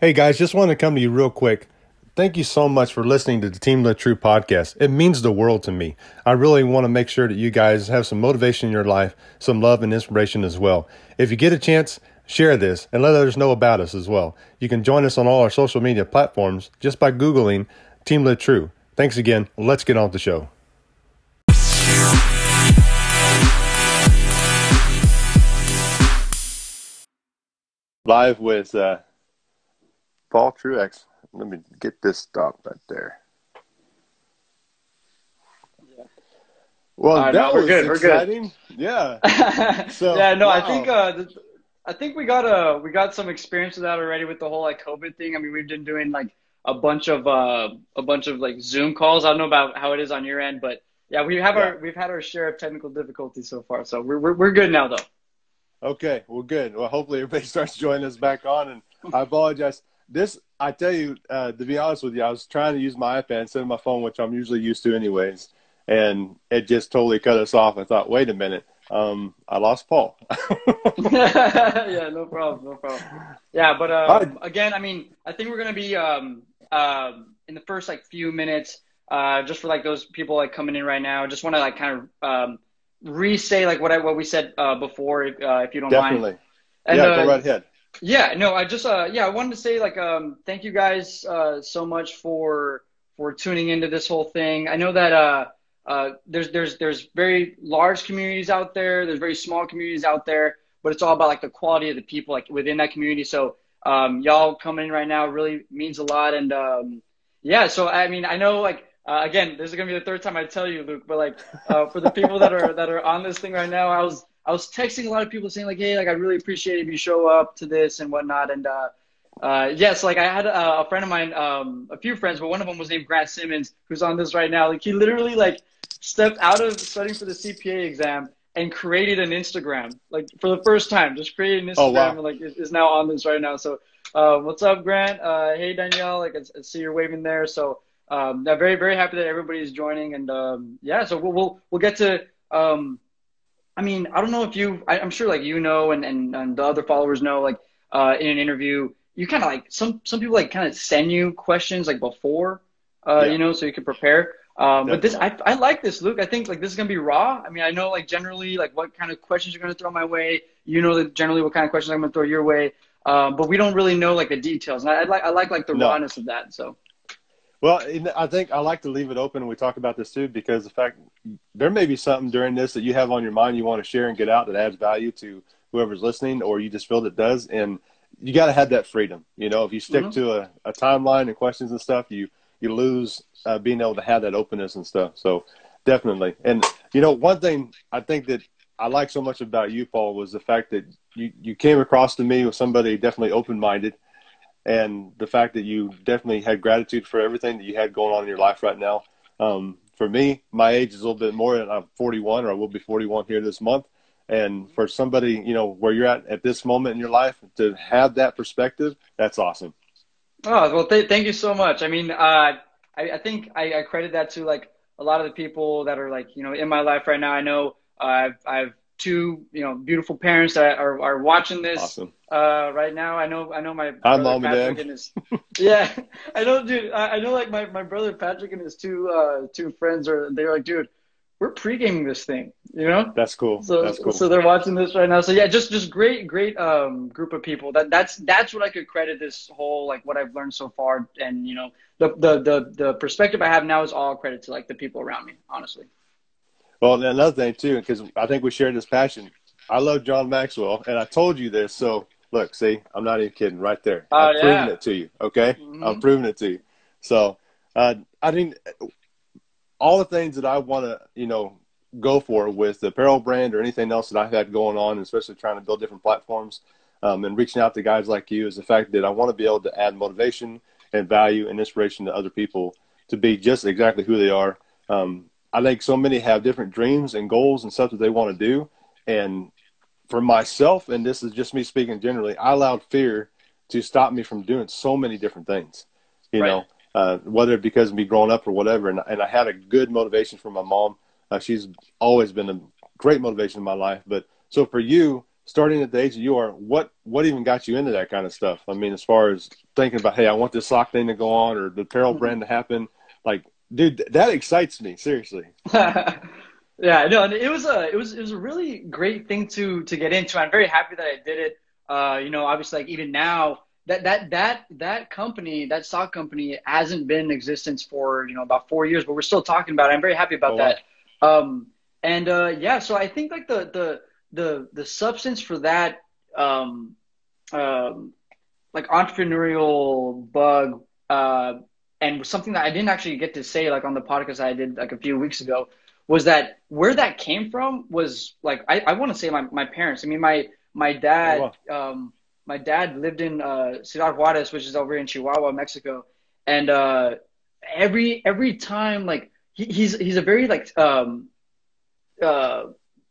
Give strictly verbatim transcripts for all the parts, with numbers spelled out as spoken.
Hey guys, just want to come to you real quick. Thank you so much for listening to the Team Lit True podcast. It means the world to me. I really want to make sure that you guys have some motivation in your life, some love and inspiration as well. If you get a chance, share this and let others know about us as well. You can join us on all our social media platforms just by Googling Team Lit True. Thanks again. Let's get on with the show. Live with uh, Paul Truex. Let me get this stopped right there. Yeah. Well, right, that no, was good. Exciting. Yeah. So, yeah. No, wow. I think uh, th I think we got a we got some experience with that already with the whole like COVID thing. I mean, we've been doing like a bunch of uh, a bunch of like Zoom calls. I don't know about how it is on your end, but yeah, we have yeah. our we've had our share of technical difficulties so far. So we're we're, we're good now, though. Okay. Well, good. Well, hopefully everybody starts joining us back on. And I apologize. This, I tell you, uh, to be honest with you, I was trying to use my iPad instead of my phone, which I'm usually used to anyways, and it just totally cut us off. I thought, wait a minute, um, I lost Paul. Yeah, no problem, no problem. Yeah, but um, right. Again, I mean, I think we're going to be um, uh, in the first like few minutes, uh, just for like those people like coming in right now, just want to like kind of um, re-say like what I what we said uh, before, if, uh, if you don't Definitely. mind. And, yeah, uh, go right ahead. Yeah, no, I just, uh, yeah, I wanted to say, like, um, thank you guys uh, so much for for tuning into this whole thing. I know that uh, uh, there's there's there's very large communities out there, there's very small communities out there, but it's all about like the quality of the people like within that community. So um, y'all coming in right now really means a lot, and um, yeah, so I mean, I know like uh, again, this is gonna be the third time I tell you, Luke, but like uh, for the people that are that are on this thing right now, I was. I was texting a lot of people saying like, hey, like I really appreciate if you show up to this and whatnot. And uh, uh, yes, yeah, so, like I had a, a friend of mine, um, a few friends, but one of them was named Grant Simmons, who's on this right now. Like he literally like stepped out of studying for the C P A exam and created an Instagram, like for the first time, just created an Instagram oh, wow. and like is, is now on this right now. So uh, what's up, Grant? Uh, hey, Danielle, like I, I see you're waving there. So um, I'm very, very happy that everybody's joining. And um, yeah, so we'll, we'll, we'll get to um, – I mean, I don't know if you, I, I'm sure like, you know, and, and, and the other followers know, like uh, in an interview, you kind of like some, some people like kind of send you questions like before, uh, yeah. you know, so you can prepare. Um, but this, I, I like this, Luke. I think like this is going to be raw. I mean, I know like generally like what kind of questions you're going to throw my way. You know, that generally what kind of questions I'm going to throw your way. Uh, but we don't really know like the details. And I, I like, I like like the no. rawness of that. So. Well, I think I like to leave it open when we talk about this too, because the fact there may be something during this that you have on your mind you want to share and get out that adds value to whoever's listening, or you just feel that does. And you got to have that freedom. You know, if you stick mm-hmm. to a, a timeline and questions and stuff, you, you lose uh, being able to have that openness and stuff. So definitely. And, you know, one thing I think that I like so much about you, Paul, was the fact that you, you came across to me with somebody definitely open-minded. And the fact that you definitely had gratitude for everything that you had going on in your life right now. Um, for me, my age is a little bit more, and I'm forty-one, or I will be forty-one here this month. And for somebody, you know, where you're at at this moment in your life, to have that perspective, that's awesome. Oh, well, th thank you so much. I mean, uh, I, I think I, I credit that to, like, a lot of the people that are, like, you know, in my life right now. I know uh, I've, I've two, you know, beautiful parents that are, are watching this. Awesome. Uh, right now, I know, I know my brother Patrick and his, yeah, I know, dude, I, I know like my, my brother Patrick and his two, uh, two friends are, they're like, dude, we're pre-gaming this thing, you know? That's cool. So, that's cool. So they're watching this right now. So yeah, just, just great, great, um, group of people that that's, that's what I could credit this whole, like what I've learned so far. And, you know, the, the, the, the perspective I have now is all credit to like the people around me, honestly. Well, and another thing too, because I think we shared this passion. I love John Maxwell, and I told you this, so. Look, see, I'm not even kidding right there. Uh, I'm yeah. proving it to you, okay? Mm-hmm. I'm proving it to you. So, uh, I mean, all the things that I want to, you know, go for with the apparel brand or anything else that I've had going on, especially trying to build different platforms um, and reaching out to guys like you, is the fact that I want to be able to add motivation and value and inspiration to other people to be just exactly who they are. Um, I think so many have different dreams and goals and stuff that they want to do, and for myself, and this is just me speaking generally, I allowed fear to stop me from doing so many different things, you right. know, uh, whether because of me growing up or whatever. And, and I had a good motivation from my mom. Uh, she's always been a great motivation in my life. But so for you starting at the age that you are, what what even got you into that kind of stuff? I mean, as far as thinking about, hey, I want this sock thing to go on or the apparel mm-hmm. brand to happen. Like, dude, that excites me, seriously. Yeah, no, and it was a it was it was a really great thing to to get into. I'm very happy that I did it. Uh, you know, obviously, like even now, that that that that company, that sock company, hasn't been in existence for you know about four years, but we're still talking about it. I'm very happy about oh, that. Wow. Um, and uh, yeah, so I think like the the the the substance for that, um, um, like entrepreneurial bug, uh, and something that I didn't actually get to say like on the podcast I did like a few weeks ago, was that where that came from was like, I, I want to say my, my parents. I mean, my, my dad, um, my dad lived in uh, Ciudad Juarez, which is over in Chihuahua, Mexico. And uh, every, every time, like he, he's, he's a very like, um, uh,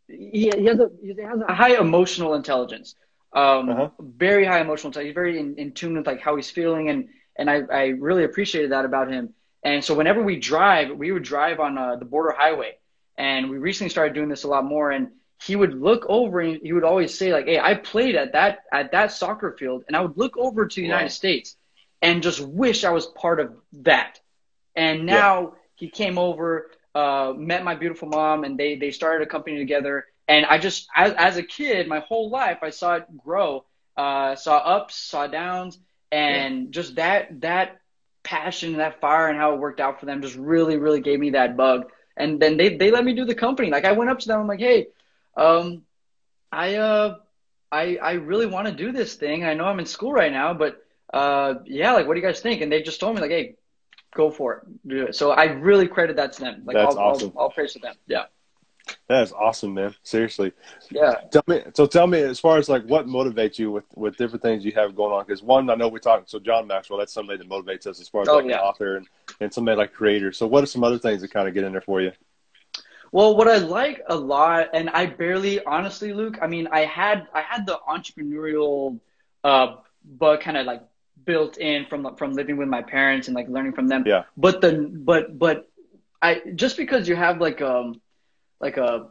he, he, has a, he has a high emotional intelligence, um, uh-huh. very high emotional intelligence. He's very in, in tune with like how he's feeling. And, and I, I really appreciated that about him. And so whenever we drive, we would drive on uh, the border highway. And we recently started doing this a lot more. And he would look over and he would always say like, hey, I played at that at that soccer field. And I would look over to the United States and just wish I was part of that. And now yeah. he came over, uh, met my beautiful mom, and they, they started a company together. And I just, as, as a kid, my whole life, I saw it grow, uh, saw ups, saw downs, and yeah. just that that passion, that fire, and how it worked out for them just really, really gave me that bug. And then they, they let me do the company. Like I went up to them, I'm like, hey, um, I, uh, I, I really want to do this thing. I know I'm in school right now, but, uh, yeah, like, what do you guys think? And they just told me like, hey, go for it. Do it. So I really credit that to them. Like That's I'll, awesome. I'll, I'll praise to them. Yeah. That is awesome, man. Seriously. Yeah. Tell me, so tell me as far as like what motivates you with, with different things you have going on. Because one, I know we're talking, so John Maxwell, that's somebody that motivates us as far as oh, like yeah. an author and, and somebody like creator. So what are some other things that kind of get in there for you? Well, what I like a lot, and I barely, honestly, Luke, I mean, I had, I had the entrepreneurial uh, bug kind of like built in from, from living with my parents and like learning from them. Yeah. But the, but, but I, just because you have like, um, like a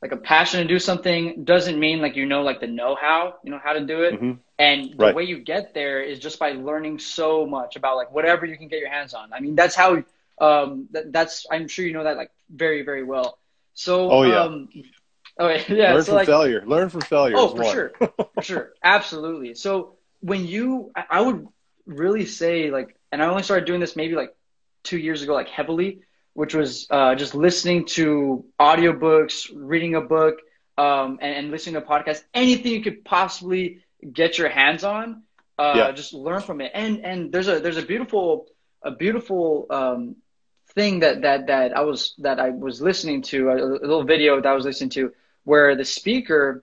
like a passion to do something doesn't mean like you know like the know-how, you know how to do it. Mm-hmm. And the right. way you get there is just by learning so much about like whatever you can get your hands on. I mean, that's how um that, that's I'm sure you know that like very, very well. So oh yeah, um, oh, yeah learn so, from like, failure. Learn from failure. Oh, for one. sure, for sure, absolutely. So when you, I, I would really say like, and I only started doing this maybe like two years ago, like heavily, which was uh, just listening to audiobooks, reading a book, um, and, and listening to podcasts, anything you could possibly get your hands on, uh, yeah. just learn from it. And and there's a there's a beautiful a beautiful um, thing that that that I was that I was listening to, a, a little video that I was listening to, where the speaker,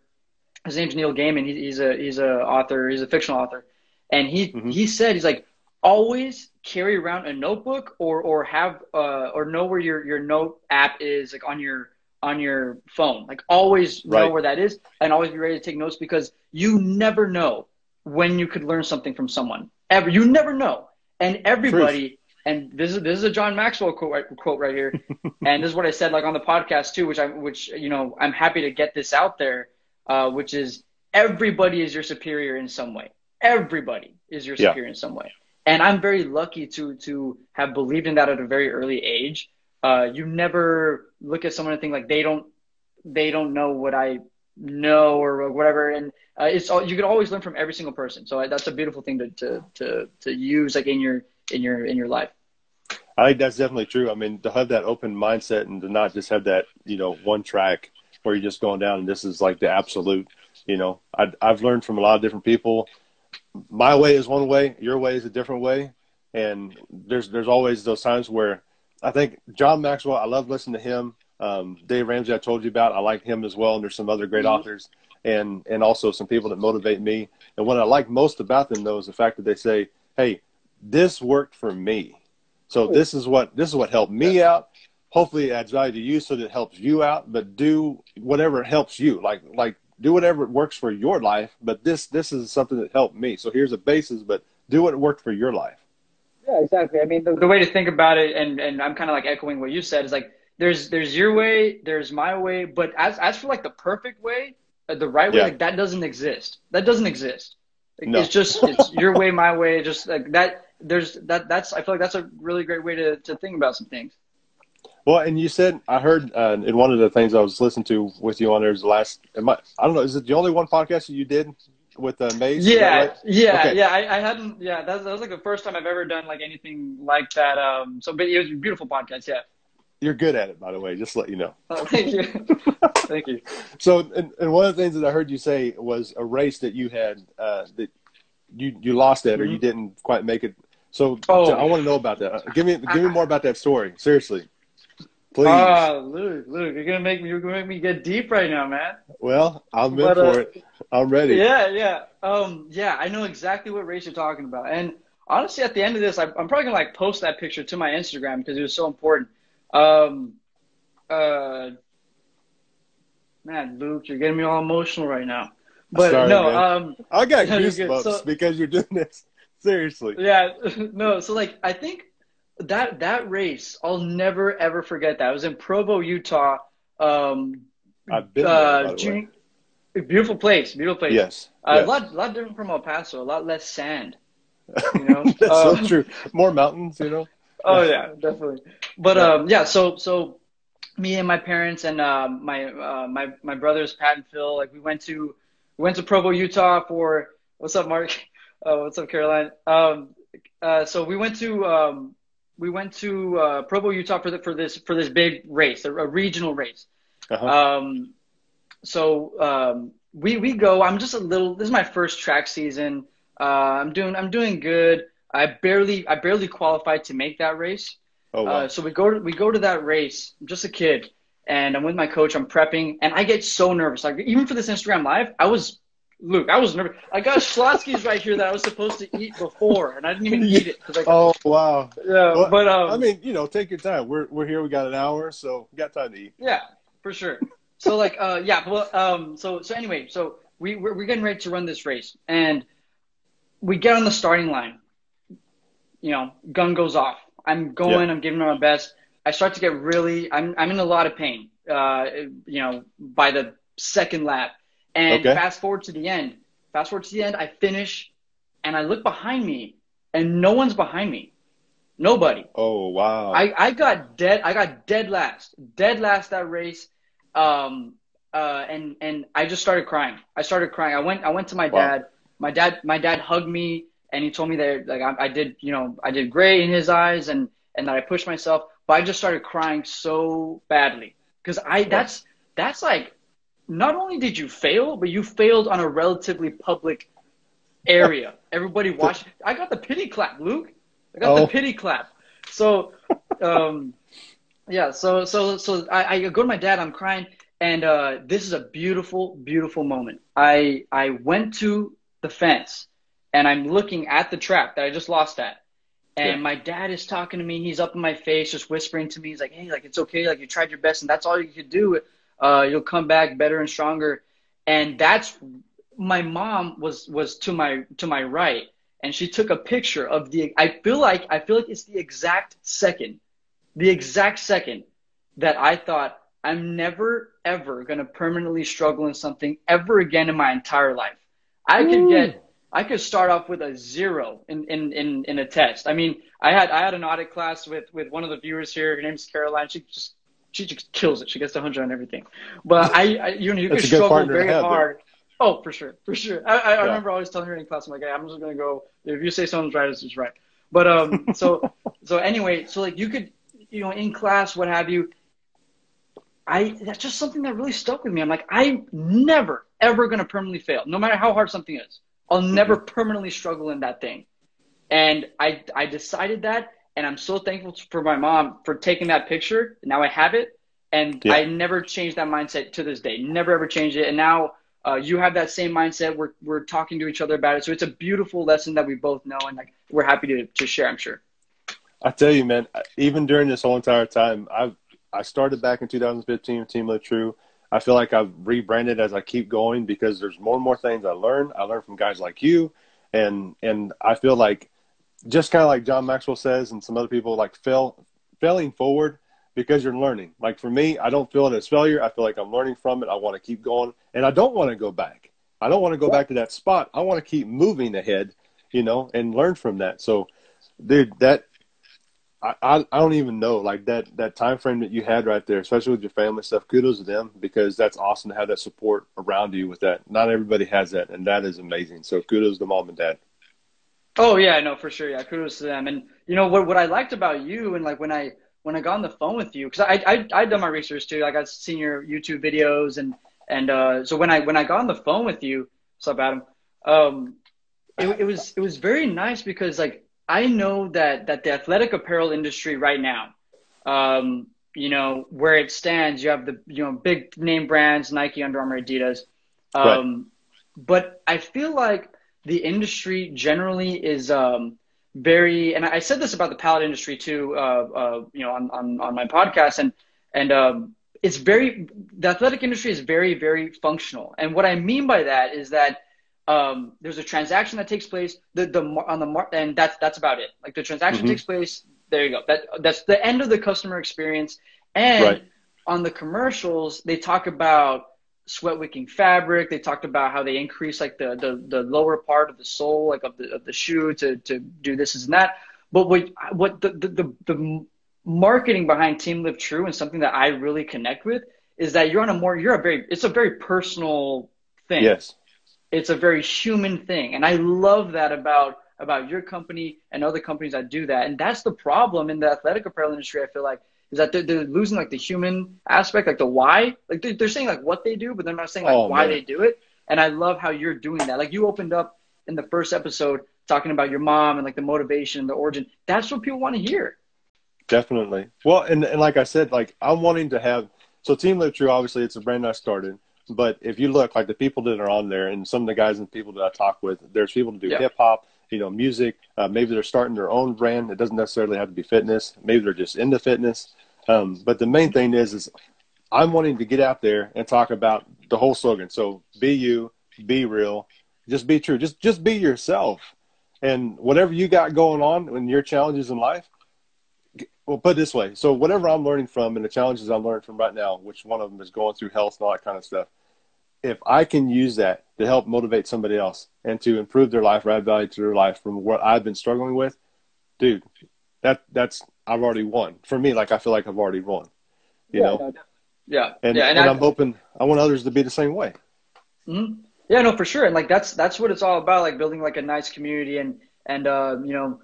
his name's Neil Gaiman, he, he's a he's a author, he's a fictional author, and he mm-hmm. he said he's like, always carry around a notebook or or have uh, or know where your, your note app is, like on your on your phone. Like always know right. where that is, and always be ready to take notes, because you never know when you could learn something from someone. Ever you never know. And everybody Truth. and this is this is a John Maxwell quote quote right here. And this is what I said like on the podcast too, which I which you know I'm happy to get this out there, uh, which is everybody is your superior in some way. Everybody is your superior yeah. in some way. And I'm very lucky to to have believed in that at a very early age. Uh, you never look at someone and think like they don't they don't know what I know or whatever. And uh, it's all, you can always learn from every single person. So I, that's a beautiful thing to, to to to use like in your in your in your life. I think that's definitely true. I mean, to have that open mindset and to not just have that you know one track where you're just going down and this is like the absolute. You know, I, I've learned from a lot of different people. My way is one way, your way is a different way. And there's, there's always those times where I think John Maxwell, I love listening to him. Um, Dave Ramsey, I told you about, I like him as well. And there's some other great mm-hmm. authors and, and also some people that motivate me. And what I like most about them though, is the fact that they say, hey, this worked for me. So this is what, this is what helped me yeah. out. Hopefully it adds value to you so that it helps you out, but do whatever helps you. Like, like, do whatever works for your life, but this this is something that helped me. So here's a basis, but do what worked for your life. Yeah, exactly. I mean, the, the way to think about it, and, and I'm kind of like echoing what you said, is like there's there's your way, there's my way, but as as for like the perfect way, the right way, yeah. like that doesn't exist. That doesn't exist. Like, no. It's just, it's your way, my way. Just like that. There's that. That's, I feel like that's a really great way to, to think about some things. Well, and you said, I heard uh, in one of the things I was listening to with you on there's the last, am I, I don't know, is it the only one podcast that you did with uh, Maze? Yeah, right? yeah, okay. yeah. I, I hadn't, yeah, that was, that was like the first time I've ever done like anything like that. Um, so, but it was a beautiful podcast, yeah. You're good at it, by the way, just to let you know. Oh, thank you. Thank you. So, and, and one of the things that I heard you say was a race that you had, uh, that you, you lost it, mm-hmm. or you didn't quite make it. So, oh. so I want to know about that. Give me, give me more about that story, seriously. Please. Ah, Luke, Luke, you're gonna make me. You're gonna make me get deep right now, man. Well, I'm in but, uh, for it. I'm ready. Yeah, yeah, um, yeah. I know exactly what race you're talking about. And honestly, at the end of this, I, I'm probably gonna like post that picture to my Instagram because it was so important. Um, uh, man, Luke, you're getting me all emotional right now. But Sorry, no, um, I got goosebumps so, because you're doing this. Seriously. Yeah. No. So like, I think. That that race, I'll never ever forget that. It was in Provo, Utah. Um, I've been uh, there, by the way. Beautiful place, beautiful place. Yes, uh, yes. a lot, lot different from El Paso. A lot less sand. You know, that's um, so true. More mountains, you know. Oh yeah, definitely. But um, yeah, so so me and my parents and uh, my uh, my my brothers Pat and Phil, like we went to we went to Provo, Utah for what's up, Mark? Uh, what's up, Caroline? Um, uh, so we went to. Um, We went to uh, Provo, Utah for the, for this for this big race, a, a regional race. Uh-huh. Um, so um, we we go. I'm just a little. This is my first track season. Uh, I'm doing I'm doing good. I barely I barely qualified to make that race. Oh wow. Uh, so we go to, we go to that race. I'm just a kid, and I'm with my coach. I'm prepping, and I get so nervous. Like even for this Instagram live, I was. Luke, I was nervous. I got Schlotsky's right here that I was supposed to eat before, and I didn't even eat it. I, oh wow! Yeah, well, but um, I mean, you know, take your time. We're we're here. We got an hour, so we got time to eat. Yeah, for sure. So like, uh, yeah. Well, um, so so anyway, so we we're, we're getting ready to run this race, and we get on the starting line. You know, gun goes off. I'm going. Yeah. I'm giving it my best. I start to get really. I'm I'm in a lot of pain. Uh, you know, by the second lap. And okay. fast forward to the end, fast forward to the end, I finish and I look behind me and no one's behind me. Nobody. Oh, wow. I, I got dead. I got dead last, dead last that race. Um, uh, and, and I just started crying. I started crying. I went, I went to my wow. dad, my dad, my dad hugged me and he told me that like I, I did, you know, I did great in his eyes and, and that I pushed myself, but I just started crying so badly because I, wow. that's, that's like, not only did you fail, but you failed on a relatively public area. Everybody watched. I got the pity clap, Luke. I got oh. the pity clap. So, um, yeah. So, so, so I, I go to my dad. I'm crying, and uh, this is a beautiful, beautiful moment. I I went to the fence, and I'm looking at the trap that I just lost at, and yeah. my dad is talking to me. He's up in my face, just whispering to me. He's like, "Hey, like it's okay. Like you tried your best, and that's all you could do." Uh, you'll come back better and stronger. And that's my mom was, was to my, to my right. And she took a picture of the, I feel like, I feel like it's the exact second, the exact second that I thought I'm never, ever going to permanently struggle in something ever again in my entire life. I Ooh. could get, I could start off with a zero in, in, in, in a test. I mean, I had, I had an audit class with, with one of the viewers here. Her name's Caroline. She just, She just kills it. She gets one hundred on everything. But I, I you know, you can struggle very have, hard. Though. Oh, for sure, for sure. I, I, yeah. I remember always telling her in class, I'm like, hey, I'm just gonna go. If you say someone's right, it's just right. But um, so so anyway, so like you could, you know, in class, what have you. I that's just something that really stuck with me. I'm like, I'm never ever gonna permanently fail, no matter how hard something is. I'll never mm-hmm. permanently struggle in that thing. And I I decided that. And I'm so thankful for my mom for taking that picture. Now I have it. And yeah. I never changed that mindset to this day. Never, ever changed it. And now uh, you have that same mindset. We're, we're talking to each other about it. So it's a beautiful lesson that we both know. And like we're happy to, to share, I'm sure. I tell you, man, even during this whole entire time, I I started back in two thousand fifteen with Team Lit True. I feel like I've rebranded as I keep going because there's more and more things I learn. I learn from guys like you. And, and I feel like, just kind of like John Maxwell says and some other people, like fail, failing forward because you're learning. Like for me, I don't feel it as failure. I feel like I'm learning from it. I want to keep going, and I don't want to go back. I don't want to go back to that spot. I want to keep moving ahead, you know, and learn from that. So, dude, that I, I, I don't even know, like that, that time frame that you had right there, especially with your family stuff, kudos to them, because that's awesome to have that support around you with that. Not everybody has that, and that is amazing. So kudos to mom and dad. Oh, yeah, no, for sure. Yeah, kudos to them. And, you know, what what I liked about you, and like when I when I got on the phone with you, because I, I, I'd done my research too. Like I'd seen your YouTube videos and, and uh, so when I when I got on the phone with you, what's up, Adam? Um, it, it was it was very nice because like I know that that the athletic apparel industry right now, um, you know where it stands. You have the you know big name brands, Nike, Under Armour, Adidas, um, right. But I feel like the industry generally is um, very. And I said this about the pallet industry too, uh, uh, you know, on, on on my podcast, and and. Um, It's very, the athletic industry is very, very functional. And what I mean by that is that um, there's a transaction that takes place the, the, on the mar- and that's, that's about it. Like the transaction mm-hmm. takes place. There you go. That That's the end of the customer experience. And right. on the commercials, they talk about sweat wicking fabric. They talked about how they increase like the, the, the lower part of the sole, like of the, of the shoe to, to do this and that. But what, what the, the, the, the marketing behind Team Lit True, and something that I really connect with, is that you're on a more, you're a very, it's a very personal thing. Yes. It's a very human thing. And I love that about, about your company and other companies that do that. And that's the problem in the athletic apparel industry. I feel like is that they're, they're losing like the human aspect, like the why, like they're, they're saying like what they do, but they're not saying like oh, why man. they do it. And I love how you're doing that. Like you opened up in the first episode talking about your mom and like the motivation, the origin. That's what people want to hear. Definitely. Well, and, and like I said, like I'm wanting to have, so Team Lit True, obviously it's a brand I started, but if you look like the people that are on there and some of the guys and people that I talk with, there's people that do yeah. hip hop, you know, music, uh, maybe they're starting their own brand. It doesn't necessarily have to be fitness. Maybe they're just into fitness. Um, but the main thing is, is I'm wanting to get out there and talk about the whole slogan. So be you, be real, just be true, just, just be yourself. And whatever you got going on and your challenges in life, well, put it this way. So whatever I'm learning from and the challenges I'm learning from right now, which one of them is going through health and all that kind of stuff, if I can use that to help motivate somebody else and to improve their life, add value to their life from what I've been struggling with, dude, that that's I've already won. For me, like I feel like I've already won, you yeah, know? No, yeah. And, yeah, and, and I, I'm hoping I want others to be the same way. Mm-hmm. Yeah, no, for sure. And like that's that's what it's all about, like building like a nice community and, and uh, you know,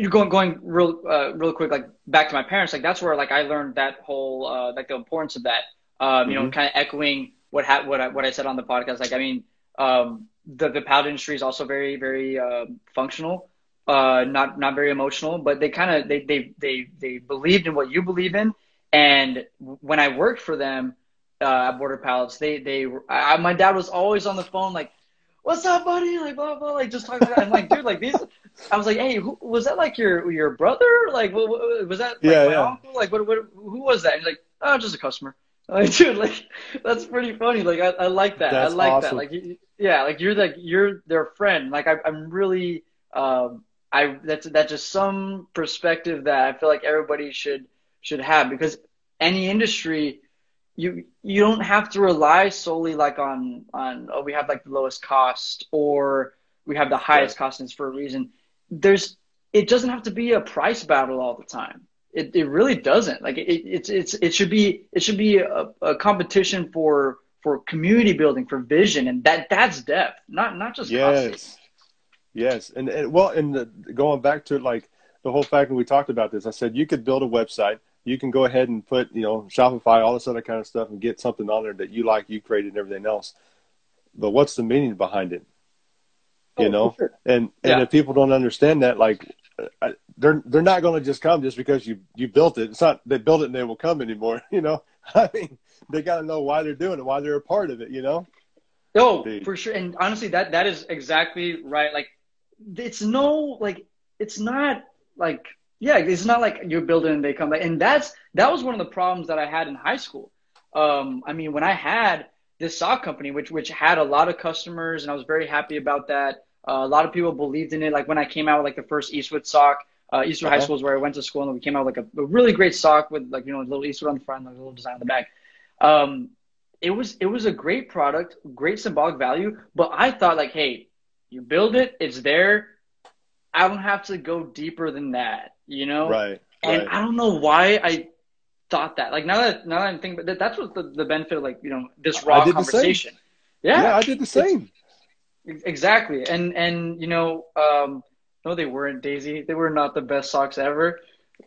You're going going real uh, real quick, like back to my parents. Like that's where like I learned that whole uh, like the importance of that. Um, you mm-hmm. know, kind of echoing what ha- what I, what I said on the podcast. Like I mean, um, the the pallet industry is also very very uh, functional, uh, not not very emotional, but they kind of they, they they they believed in what you believe in. And when I worked for them uh, at Border Pallets, they they I, my dad was always on the phone like, "What's up, buddy?" Like blah blah, like just talking. About I'm like, dude, like these. I was like, hey, who, was that like your your brother? Like, what, what, was that like yeah, my yeah. uncle? Like, what, what? Who was that? And he's like, oh, just a customer. I'm like, dude, like that's pretty funny. Like, I, I like that. That's I like awesome. that. Like, you, yeah, like you're like you're their friend. Like, I, I'm really, um, I that's that's just some perspective that I feel like everybody should should have, because any industry. You you don't have to rely solely like on, on oh, we have like the lowest cost or we have the highest right. cost, and it's for a reason. There's it doesn't have to be a price battle all the time. It it really doesn't. Like it it's it's it should be it should be a, a competition for for community building, for vision, and that that's depth, not not just yes, cost. yes, and, and well, and the, going back to like the whole fact that we talked about this, I said you could build a website. You can go ahead and put, you know, Shopify, all this other kind of stuff, and get something on there that you like, you created, and everything else. But what's the meaning behind it? You oh, know, sure. and and yeah. if people don't understand that, like, I, they're they're not going to just come just because you you built it. It's not they built it and they will come anymore. You know, I mean, they got to know why they're doing it, why they're a part of it. You know. Oh, Dude. for sure. And honestly, that that is exactly right. Like, it's no like it's not like. Yeah, it's not like you're building and they come. And that's that was one of the problems that I had in high school. Um, I mean, when I had this sock company, which which had a lot of customers, and I was very happy about that. Uh, a lot of people believed in it. Like when I came out with like the first Eastwood sock, uh, Eastwood okay. High School is where I went to school, and we came out with like a, a really great sock with like, you know, a little Eastwood on the front, like a little design on the back. Um, it was, it was a great product, great symbolic value, but I thought like, hey, you build it, it's there. I don't have to go deeper than that, you know? Right. And right. I don't know why I thought that. Like now that, now that I'm thinking, but that's what the, the benefit of like, you know, this raw conversation. Yeah. Yeah, I did the same. It's, exactly. And, and, you know, um, no, they weren't, Daisy. They were not the best socks ever.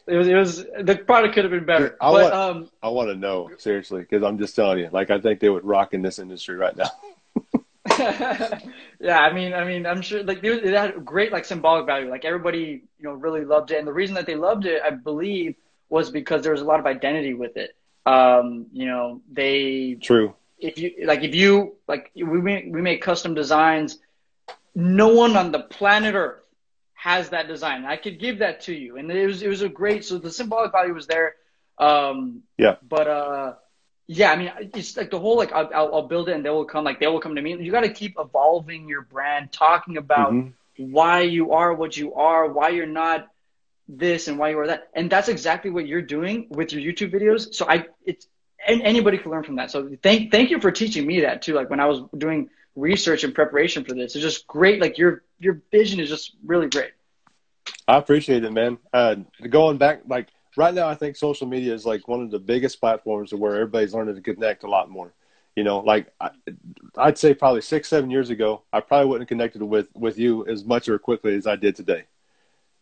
It was, it was, the product could have been better. I, but, want, um, I want to know, seriously, because I'm just telling you, like, I think they would rock in this industry right now. Yeah, I mean, I mean, I'm sure like it had great like symbolic value. Like everybody, you know, really loved it, and the reason that they loved it, I believe, was because there was a lot of identity with it. Um, you know, they true. If you like, if you like, we make, we make custom designs. No one on the planet Earth has that design. I could give that to you, and it was it was a great. So the symbolic value was there. Um, yeah, but. Uh, Yeah, I mean, it's like the whole, like, I'll, I'll build it and they will come, like, they will come to me. You got to keep evolving your brand, talking about mm-hmm. why you are what you are, why you're not this and why you are that. And that's exactly what you're doing with your YouTube videos. So I, it's, and anybody can learn from that. So thank, thank you for teaching me that too. Like when I was doing research and preparation for this, it's just great. Like your, your vision is just really great. I appreciate it, man. Uh, going back, like, right now, I think social media is like one of the biggest platforms where everybody's learning to connect a lot more. You know, like I, I'd say probably six, seven years ago, I probably wouldn't have connected with, with you as much or quickly as I did today.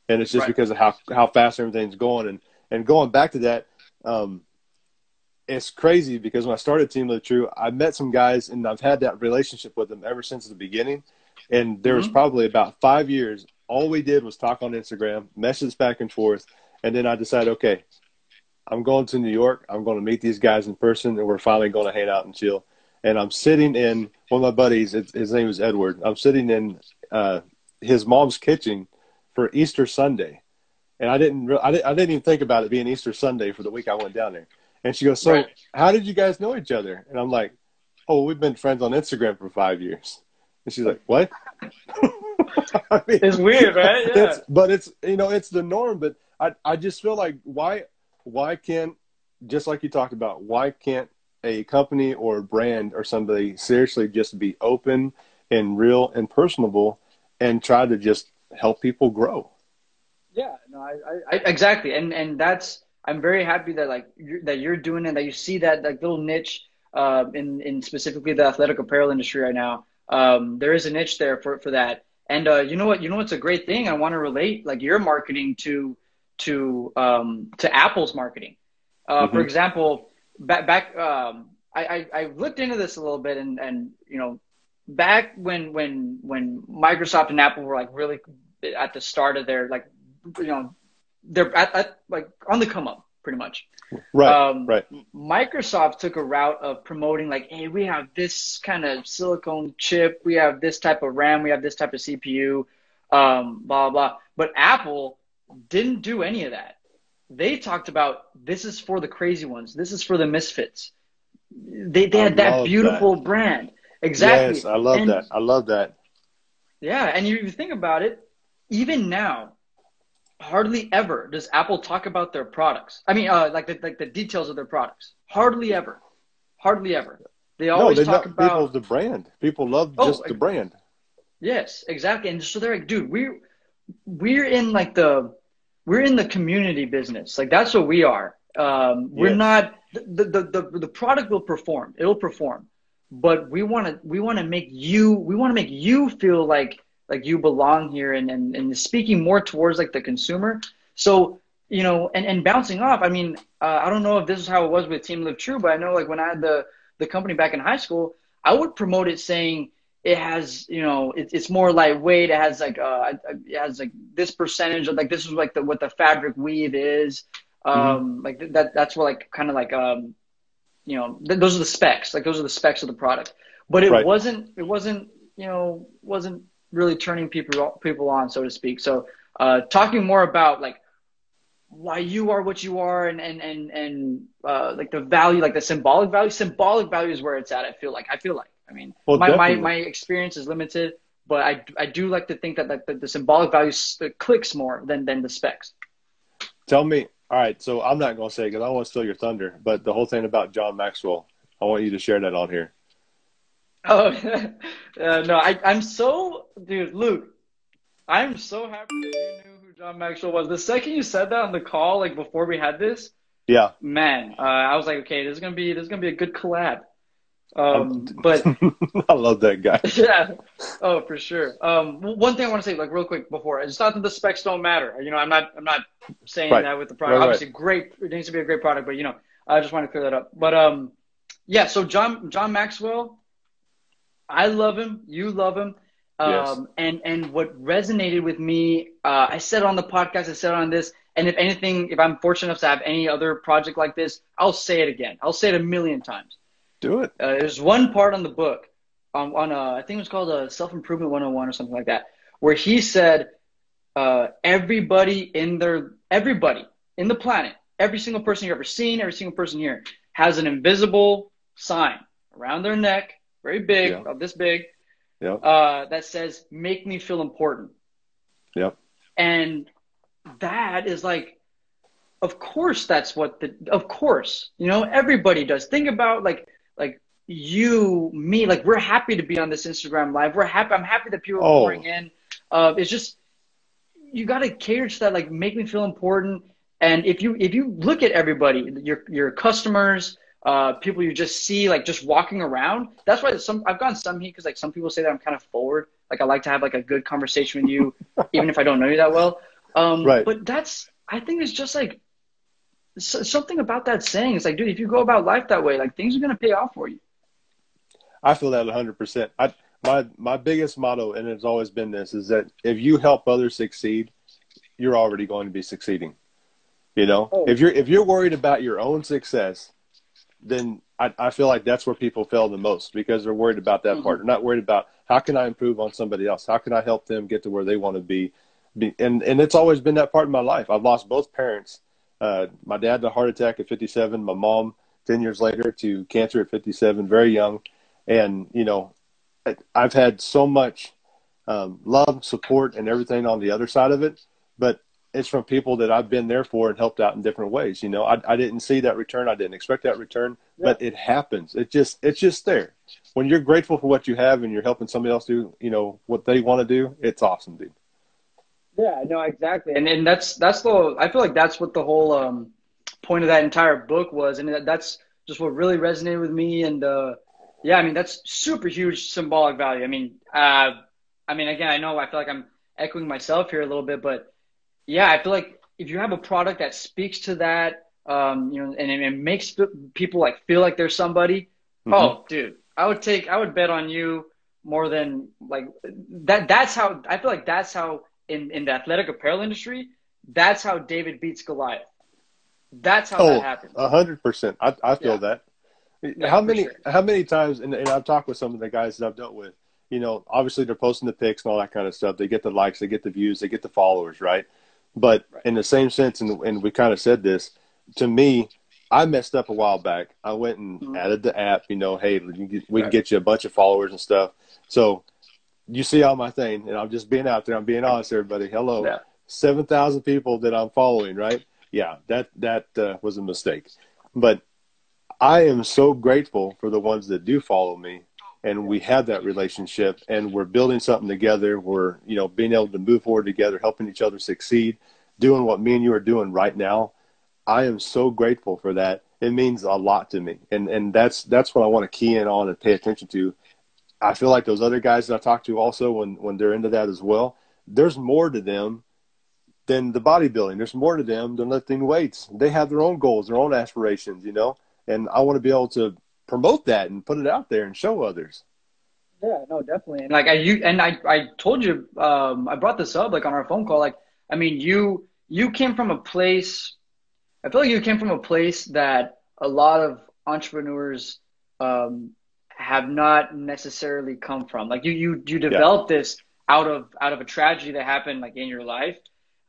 And it's just right. because of how, how fast everything's going. And, and going back to that, um, it's crazy because when I started Team Lit True, I met some guys and I've had that relationship with them ever since the beginning. And there mm-hmm. was probably about five years. All we did was talk on Instagram, messages back and forth. And then I decided, okay, I'm going to New York. I'm going to meet these guys in person, and we're finally going to hang out and chill. And I'm sitting in one of my buddies. His name is Edward. I'm sitting in uh, his mom's kitchen for Easter Sunday, and I didn't, re- I didn't, I didn't even think about it being Easter Sunday for the week I went down there. And she goes, "So, right. how did you guys know each other?" And I'm like, "Oh, we've been friends on Instagram for five years." And she's like, "What?" I mean, it's weird, right? Yeah. It's, but it's you know it's the norm, but. I, I just feel like why why can't, just like you talked about, why can't a company or a brand or somebody seriously just be open and real and personable and try to just help people grow? Yeah, no, I, I, I exactly, and and that's I'm very happy that like you're, that you're doing it, that you see that like little niche uh, in in specifically the athletic apparel industry right now. Um, there is a niche there for for that, and uh, you know what, you know what's a great thing. I want to relate like your marketing to. to um to Apple's marketing uh mm-hmm. for example back back um I, I I looked into this a little bit and and you know back when when when Microsoft and Apple were like really at the start of their like you know they're at, at like on the come up pretty much right um right Microsoft took a route of promoting like, hey, we have this kind of silicone chip, we have this type of RAM, we have this type of C P U, um blah blah, but Apple didn't do any of that. They talked about this is for the crazy ones. This is for the misfits. They they I had that beautiful that. brand. Exactly. Yes, I love and, that. I love that. Yeah, and you, you think about it, even now, hardly ever does Apple talk about their products. I mean, uh, like the, like the details of their products. Hardly ever. Hardly ever. They always no, talk not, about people, the brand. People love oh, just the brand. Yes, exactly. And so they're like, dude, we're we're in like the We're in the community business. Like that's what we are. Um, we're yes. not the, the the the product will perform. It'll perform, but we want to we want to make you we want to make you feel like like you belong here and, and and speaking more towards like the consumer. So you know and, and bouncing off. I mean uh, I don't know if this is how it was with Team Live True, but I know like when I had the the company back in high school, I would promote it saying. It has, you know, it, it's more lightweight. It has like, uh, it has like this percentage of like, this is like the, what the fabric weave is. Um, mm-hmm. Like th- that, that's what like, kind of like, um, you know, th- those are the specs, like those are the specs of the product, but it right. wasn't, it wasn't, you know, wasn't really turning people, people on, so to speak. So, uh, talking more about like why you are what you are and, and, and, and, uh, like the value, like the symbolic value, symbolic value is where it's at. I feel like, I feel like, I mean, well, my, my, my experience is limited, But I, I do like to think that, that, that the symbolic value clicks more than, than the specs. Tell me. All right. So I'm not going to say, because I don't want to steal your thunder, but the whole thing about John Maxwell, I want you to share that on here. Oh, uh, no, I, I'm so, dude, Luke, I'm so happy that you knew who John Maxwell was. The second you said that on the call, like before we had this, yeah, man, uh, I was like, okay, this is going to be, this is going to be a good collab. Um, but I love that guy. Yeah. Oh, for sure. Um, one thing I want to say, like real quick before, it's not that the specs don't matter. You know, I'm not, I'm not saying right. that with the product, right, obviously right. great. It needs to be a great product, but you know, I just want to clear that up. But, um, yeah, so John, John Maxwell, I love him. You love him. Um, yes. and, and what resonated with me, uh, I said on the podcast, I said on this, and if anything, if I'm fortunate enough to have any other project like this, I'll say it again. I'll say it a million times. Do it. Uh, there's one part on the book, um, on a, I think it was called a Self-Improvement one oh one or something like that, where he said, uh, everybody in their, everybody in the planet, every single person you've ever seen, every single person here has an invisible sign around their neck, very big, yeah. about this big, yeah. uh, that says, make me feel important. Yep. Yeah. And that is like, of course, that's what the, of course, you know, everybody does. Think about like, like you, me, like we're happy to be on this Instagram live. We're happy. I'm happy that people are oh. pouring in. Uh, it's just, you got to cater to that, like make me feel important. And if you, if you look at everybody, your, your customers, uh, people you just see, like just walking around, that's why some, I've gotten some heat. Cause like some people say that I'm kind of forward. Like I like to have like a good conversation with you, even if I don't know you that well. Um, right. But that's, I think it's just like, so, something about that saying. It's like, dude, if you go about life that way, like things are going to pay off for you. I feel that one hundred percent. I, my, my biggest motto, and it's always been this, is that if you help others succeed, you're already going to be succeeding. You know, oh. if you're, if you're worried about your own success, then I, I feel like that's where people fail the most, because they're worried about that mm-hmm. part. They're not worried about how can I improve on somebody else? How can I help them get to where they want to be? be and, and it's always been that part of my life. I've lost both parents. Uh, my dad had a heart attack at fifty-seven, my mom ten years later to cancer at fifty-seven, very young. And, you know, I've had so much um, love, support, and everything on the other side of it. But it's from people that I've been there for and helped out in different ways. You know, I, I didn't see that return. I didn't expect that return, yeah. but it happens. It just, it's just there. When you're grateful for what you have and you're helping somebody else do, you know, what they want to do, it's awesome, dude. Yeah, no, exactly. And and that's, that's the, I feel like that's what the whole um, point of that entire book was. And that, that's just what really resonated with me. And uh, yeah, I mean, that's super huge symbolic value. I mean, uh, I mean, again, I know I feel like I'm echoing myself here a little bit, but yeah, I feel like if you have a product that speaks to that, um, you know, and, and it makes people like feel like they're somebody, mm-hmm. oh, dude, I would take, I would bet on you more than like that. That's how, I feel like that's how, In, in the athletic apparel industry, that's how David beats Goliath. That's how oh, that happens. A hundred percent. I I feel yeah. that. Yeah, how many sure. how many times? And, and I've talked with some of the guys that I've dealt with. You know, obviously they're posting the pics and all that kind of stuff. They get the likes, they get the views, they get the followers, right? But right. in the same sense, and and we kind of said this to me. I messed up a while back. I went and mm-hmm. added the app. You know, hey, we can get, we right. can get you a bunch of followers and stuff. So. You see all my thing, and I'm just being out there. I'm being honest, everybody. Hello, yeah. seven thousand people that I'm following, right? Yeah, that that uh, was a mistake, but I am so grateful for the ones that do follow me, and we have that relationship, and we're building something together. We're you know being able to move forward together, helping each other succeed, doing what me and you are doing right now. I am so grateful for that. It means a lot to me, and and that's that's what I want to key in on and pay attention to. I feel like those other guys that I talk to also when, when they're into that as well, there's more to them than the bodybuilding. There's more to them than lifting weights. They have their own goals, their own aspirations, you know, and I want to be able to promote that and put it out there and show others. Yeah, no, definitely. And like I, you, and I, I told you, um, I brought this up like on our phone call. Like, I mean, you, you came from a place, I feel like you came from a place that a lot of entrepreneurs, um, have not necessarily come from. Like you, you, you developed yeah. this out of, out of a tragedy that happened like in your life.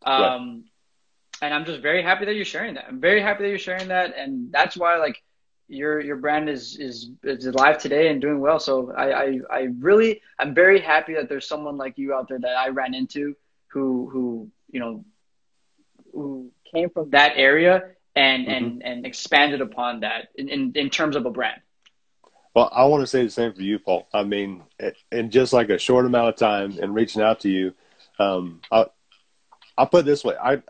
Um, yeah. And I'm just very happy that you're sharing that. I'm very happy that you're sharing that. And that's why, like, your your brand is is is alive today and doing well. So I, I I really I'm very happy that there's someone like you out there that I ran into who who you know who came from that area and mm-hmm. and and expanded upon that in, in in terms of a brand. Well, I want to say the same for you, Paul. I mean, in just like a short amount of time and reaching out to you, um, I I'll put it this way. I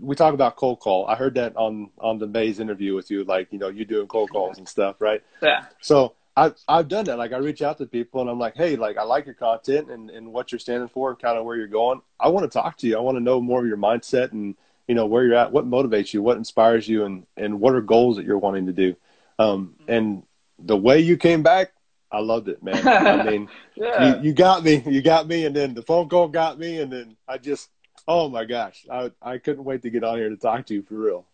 we talk about cold call. I heard that on on the Maze interview with you, like, you know, you doing cold calls and stuff, right? Yeah. So I've I've done that. Like, I reach out to people and I'm like, hey, like, I like your content and and what you're standing for and kind of where you're going. I want to talk to you. I want to know more of your mindset and, you know, where you're at, what motivates you, what inspires you, and and what are goals that you're wanting to do. Um, and the way you came back, I loved it, man. I mean, yeah. you, you got me, you got me, and then the phone call got me, and then I just, oh my gosh, I I couldn't wait to get on here to talk to you for real.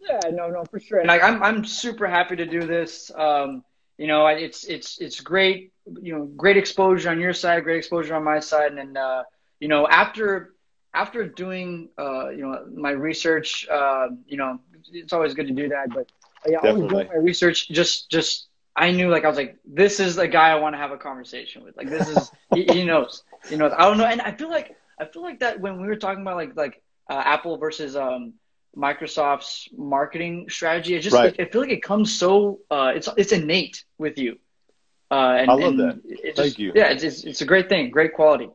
Yeah, no, no, for sure. And like, I'm I'm super happy to do this. Um, you know, it's it's it's great. You know, great exposure on your side, great exposure on my side, and then uh, you know, after. After doing, uh, you know, my research, uh, you know, it's always good to do that. But yeah, I was doing my research. Just, just, I knew, like, I was like, this is the guy I want to have a conversation with. Like, this is, he, he knows, you know, I don't know. And I feel like, I feel like that when we were talking about like, like uh, Apple versus um, Microsoft's marketing strategy, it just, right. it, I feel like it comes so, uh, it's, it's innate with you. Uh, and, I love and that. It just, Thank you. Yeah, it's, it's, it's a great thing, great quality.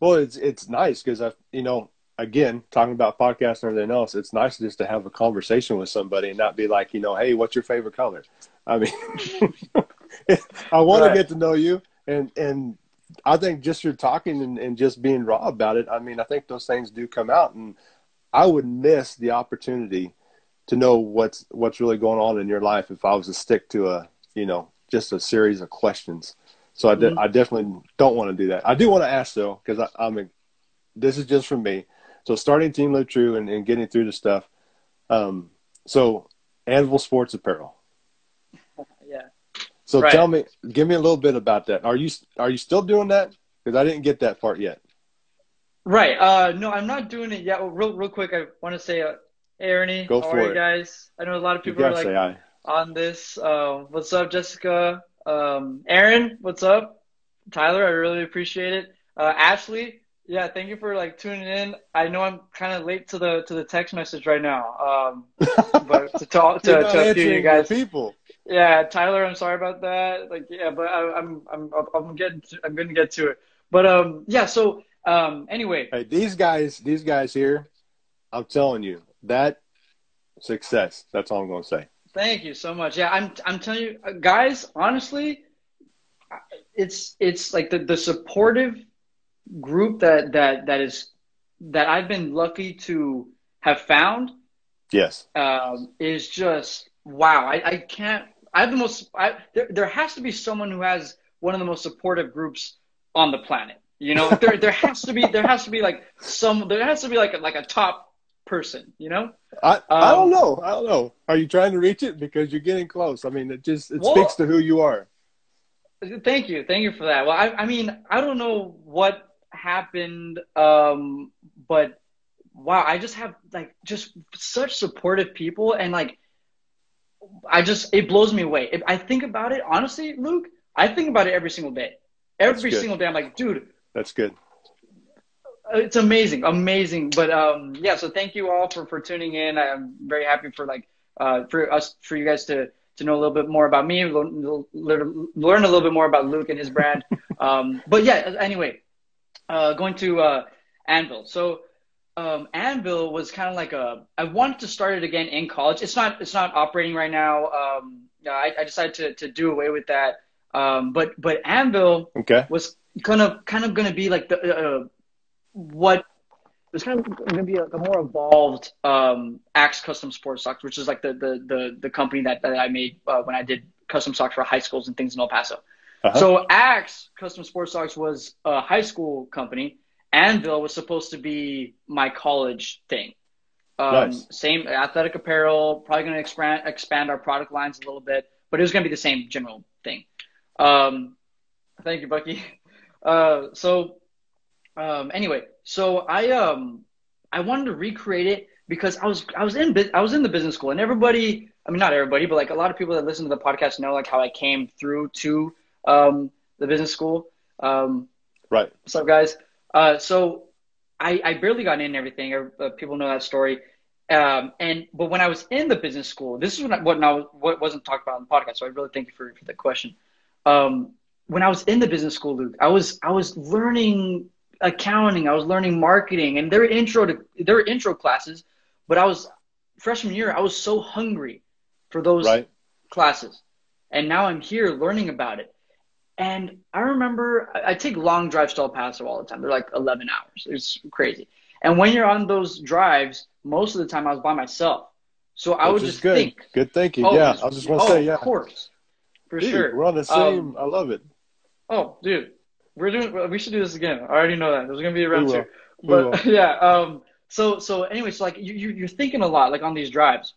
Well, it's it's nice because, I, you know, again, talking about podcasts and everything else, it's nice just to have a conversation with somebody and not be like, you know, hey, what's your favorite color? I mean, I want right. to get to know you. And, and I think just your talking and, and just being raw about it, I mean, I think those things do come out. And I would miss the opportunity to know what's what's really going on in your life if I was to stick to a, you know, just a series of questions. So I, de mm-hmm. I definitely don't want to do that. I do want to ask, though, because I'm this is just for me. So starting Team Lit True and, and getting through the stuff. Um, so Anvil Sports Apparel. Yeah. So right. tell me, give me a little bit about that. Are you are you still doing that? Because I didn't get that part yet. Right. Uh, no, I'm not doing it yet. Well, real real quick, I want to say, uh, hey, Ernie, Go how for are it. you guys? I know a lot of people are like hi. on this. Uh, what's up, Jessica? Um, Aaron, what's up? Tyler, I really appreciate it. Uh, Ashley, yeah, thank you for like tuning in. I know I'm kind of late to the to the text message right now, um, but to talk to, to a few of you guys. People. Yeah, Tyler, I'm sorry about that. Like, yeah, but I, I'm I'm I'm getting to, I'm gonna get to it. But um, yeah. So um, anyway, hey, these guys, these guys here, I'm telling you that success. That's all I'm gonna say. Thank you so much. Yeah, I'm I'm telling you guys, honestly, it's it's like the, the supportive group that that that is that I've been lucky to have found. Yes. Um, is just wow. I, I can't I have the most I there there has to be someone who has one of the most supportive groups on the planet. You know, there there has to be there has to be like some there has to be like a, like a top person, you know? I, um, I don't know. I don't know. Are you trying to reach it? Because you're getting close. I mean, it just it well, speaks to who you are. Thank you. Thank you for that. Well, I, I mean, I don't know what happened, um, but wow, I just have like just such supportive people. And like, I just, it blows me away. If I think about it, honestly, Luke, I think about it every single day. Every single day. I'm like, dude. That's good. It's amazing, amazing. But um, yeah, so thank you all for, for tuning in. I'm very happy for like uh, for us for you guys to to know a little bit more about me, learn, learn a little bit more about Luke and his brand. um, but yeah, anyway, uh, going to uh, Anvil. So um, Anvil was kind of like a I wanted to start it again in college. It's not it's not operating right now. Um, I, I decided to to do away with that. Um, but but Anvil okay. was kind of kind of going to be like the uh, what was kind of going to be a, a more evolved um, Axe Custom Sports Socks, which is like the the the, the company that, that I made uh, when I did custom socks for high schools and things in El Paso. Uh-huh. So Axe Custom Sports Socks was a high school company. Anvil was supposed to be my college thing. Um, nice. Same athletic apparel, probably going to expand expand our product lines a little bit, but it was going to be the same general thing. Um, thank you, Bucky. Uh, so. Um, anyway, so I um I wanted to recreate it because I was I was in I was in the business school and everybody I mean, not everybody, but like a lot of people that listen to the podcast know like how I came through to um, the business school. Um, right. What's up, guys? Uh, so I, I barely got in and everything. Uh, people know that story. Um, and but when I was in the business school, this is when I, what, I was, what wasn't talked about on the podcast. So I really thank you for, for the question. Um, when I was in the business school, Luke, I was I was learning accounting, I was learning marketing, and their intro to their intro classes. But I was freshman year, I was so hungry for those right. classes, and now I'm here learning about it. And I remember I, I take long drives to El Paso all the time. They're like eleven hours. It's crazy. And when you're on those drives, most of the time I was by myself, so I Which would just good. think. Good thinking. Oh, yeah, was, I was just want to oh, say yeah. Of course, for dude, sure. We're on the same. Um, I love it. Oh, dude. We're doing, we should do this again. I already know that. There's going to be a round two. But yeah. Um, so, so anyway, so like you, you, you're thinking a lot, like on these drives,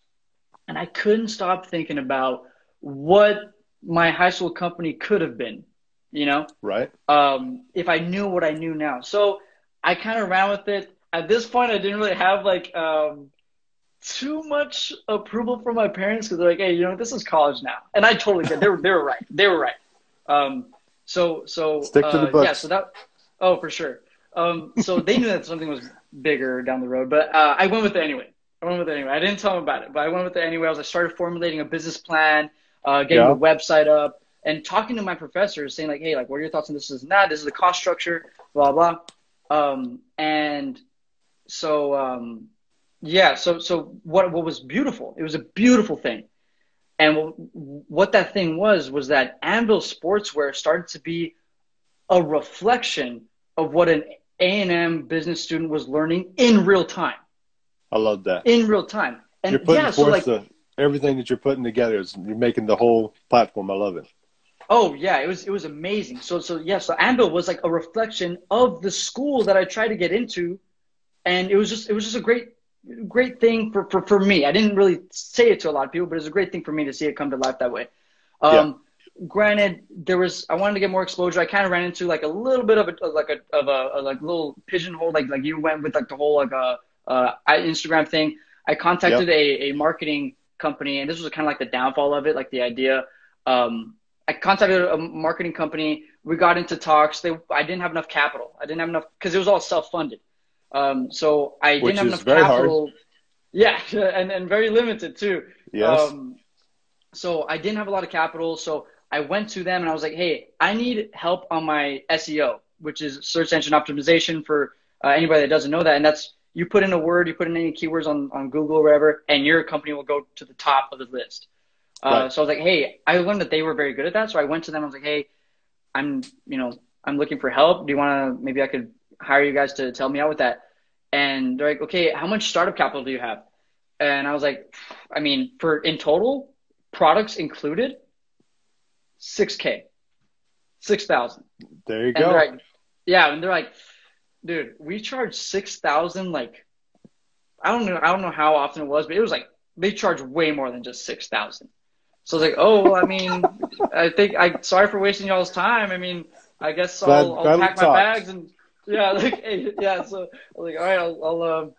and I couldn't stop thinking about what my high school company could have been, you know? Right. Um, if I knew what I knew now. So I kind of ran with it. At this point, I didn't really have like, um, too much approval from my parents. Cause they're like, hey, you know, this is college now. And I totally get it. They were, they were right. They were right. Um, So, so, Stick to uh, the books. yeah, so that, oh, for sure. Um, so they knew that something was bigger down the road, but, uh, I went with it anyway. I went with it anyway. I didn't tell them about it, but I went with it anyway. I was, I started formulating a business plan, uh, getting yeah. the website up and talking to my professors saying like, hey, like, what are your thoughts on this, this and that? This is the cost structure, blah, blah. Um, and so, um, yeah, so, so what, what was beautiful, it was a beautiful thing. And what that thing was, was that Anvil Sportswear started to be a reflection of what an A and M business student was learning in real time. I love that. In real time. And you're putting yeah, so like, the, everything that you're putting together, is, you're making the whole platform. I love it. Oh, yeah. It was it was amazing. So, so yeah, so Anvil was like a reflection of the school that I tried to get into. And it was just it was just a great great thing for, for, for me. I didn't really say it to a lot of people, but it was a great thing for me to see it come to life that way. Um, yeah. Granted, there was, I wanted to get more exposure. I kind of ran into like a little bit of a, like a, of a, a like little pigeonhole, like, like you went with like the whole, like a, uh, Instagram thing. I contacted yep. a, a marketing company, and this was kind of like the downfall of it. Like the idea, um, I contacted a marketing company. We got into talks. They, I didn't have enough capital. I didn't have enough cause it was all self-funded. Um, so I Which didn't have enough capital. Hard. Yeah. And, and very limited too. Yes. Um, so I didn't have a lot of capital. So I went to them and I was like, hey, I need help on my S E O, which is search engine optimization for uh, anybody that doesn't know that. And that's, you put in a word, you put in any keywords on, on Google or whatever, and your company will go to the top of the list. Uh, right. So I was like, hey, I learned that they were very good at that. So I went to them. I was like, hey, I'm, you know, I'm looking for help. Do you want to, maybe I could hire you guys to tell me out with that. And they're like, okay, how much startup capital do you have? And I was like, I mean, for in total products included, six K, six thousand. There you go. Like, yeah. And they're like, dude, we charge six thousand. Like, I don't know. I don't know how often it was, but it was like, they charge way more than just six thousand. So I was like, oh, well, I mean, I think I sorry for wasting y'all's time. I mean, I guess glad, I'll, I'll pack my talked. bags and, yeah, like, hey, yeah. So I was like, all right, I'll, I'll, um,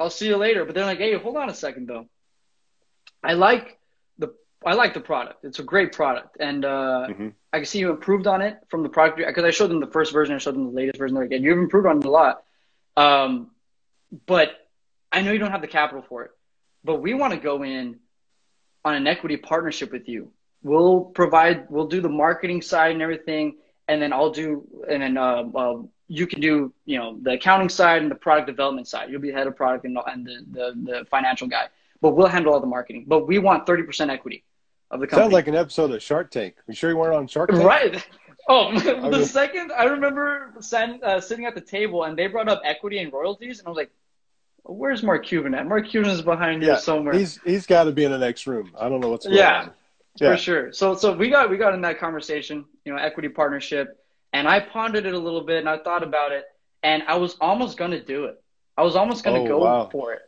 I'll see you later. But they're like, hey, hold on a second though. I like the, I like the product. It's a great product, and uh, mm-hmm. I can see you improved on it from the product because I showed them the first version. I showed them the latest version. They're like, you've improved on it a lot, um, but I know you don't have the capital for it. But we want to go in on an equity partnership with you. We'll provide, we'll do the marketing side and everything, and then I'll do, and then. Uh, uh, you can do, you know, the accounting side and the product development side. You'll be head of product and, and the, the, the financial guy, but we'll handle all the marketing, but we want thirty percent equity of the company. Sounds like an episode of Shark Tank. You sure you weren't on Shark Tank? Right. Oh, the just... second I remember send, uh, sitting at the table and they brought up equity and royalties. And I was like, where's Mark Cuban at? Mark Cuban is behind yeah, you somewhere. He's, he's got to be in the next room. I don't know what's going yeah, on. Yeah, for sure. So, so we got, we got in that conversation, you know, equity partnership. And I pondered it a little bit, and I thought about it, and I was almost going to do it. I was almost going to oh, go wow. for it.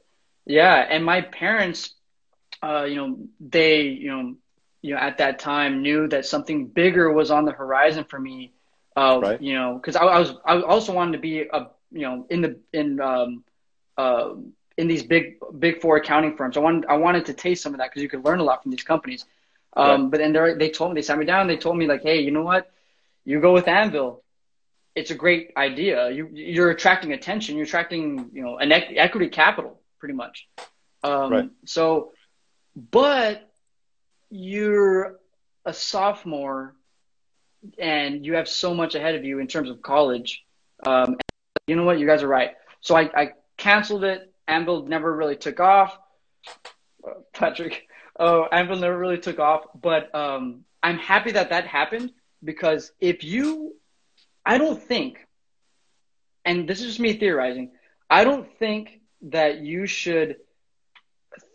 Yeah, and my parents, uh, you know, they, you know, you know, at that time knew that something bigger was on the horizon for me. Uh, right. You know, because I, I was, I also wanted to be a, you know, in the in um, uh, in these big big four accounting firms. I wanted I wanted to taste some of that because you could learn a lot from these companies. Um, right. But then they they told me, they sat me down. They told me like, hey, you know what? You go with Anvil. It's a great idea. You you're attracting attention. You're attracting you know an equ equity capital pretty much. Um, right. So, but you're a sophomore, and you have so much ahead of you in terms of college. Um, you know what? You guys are right. So I, I canceled it. Anvil never really took off. Uh, Patrick, oh, Anvil never really took off. But um, I'm happy that that happened because if you, I don't think, and this is just me theorizing, I don't think that you should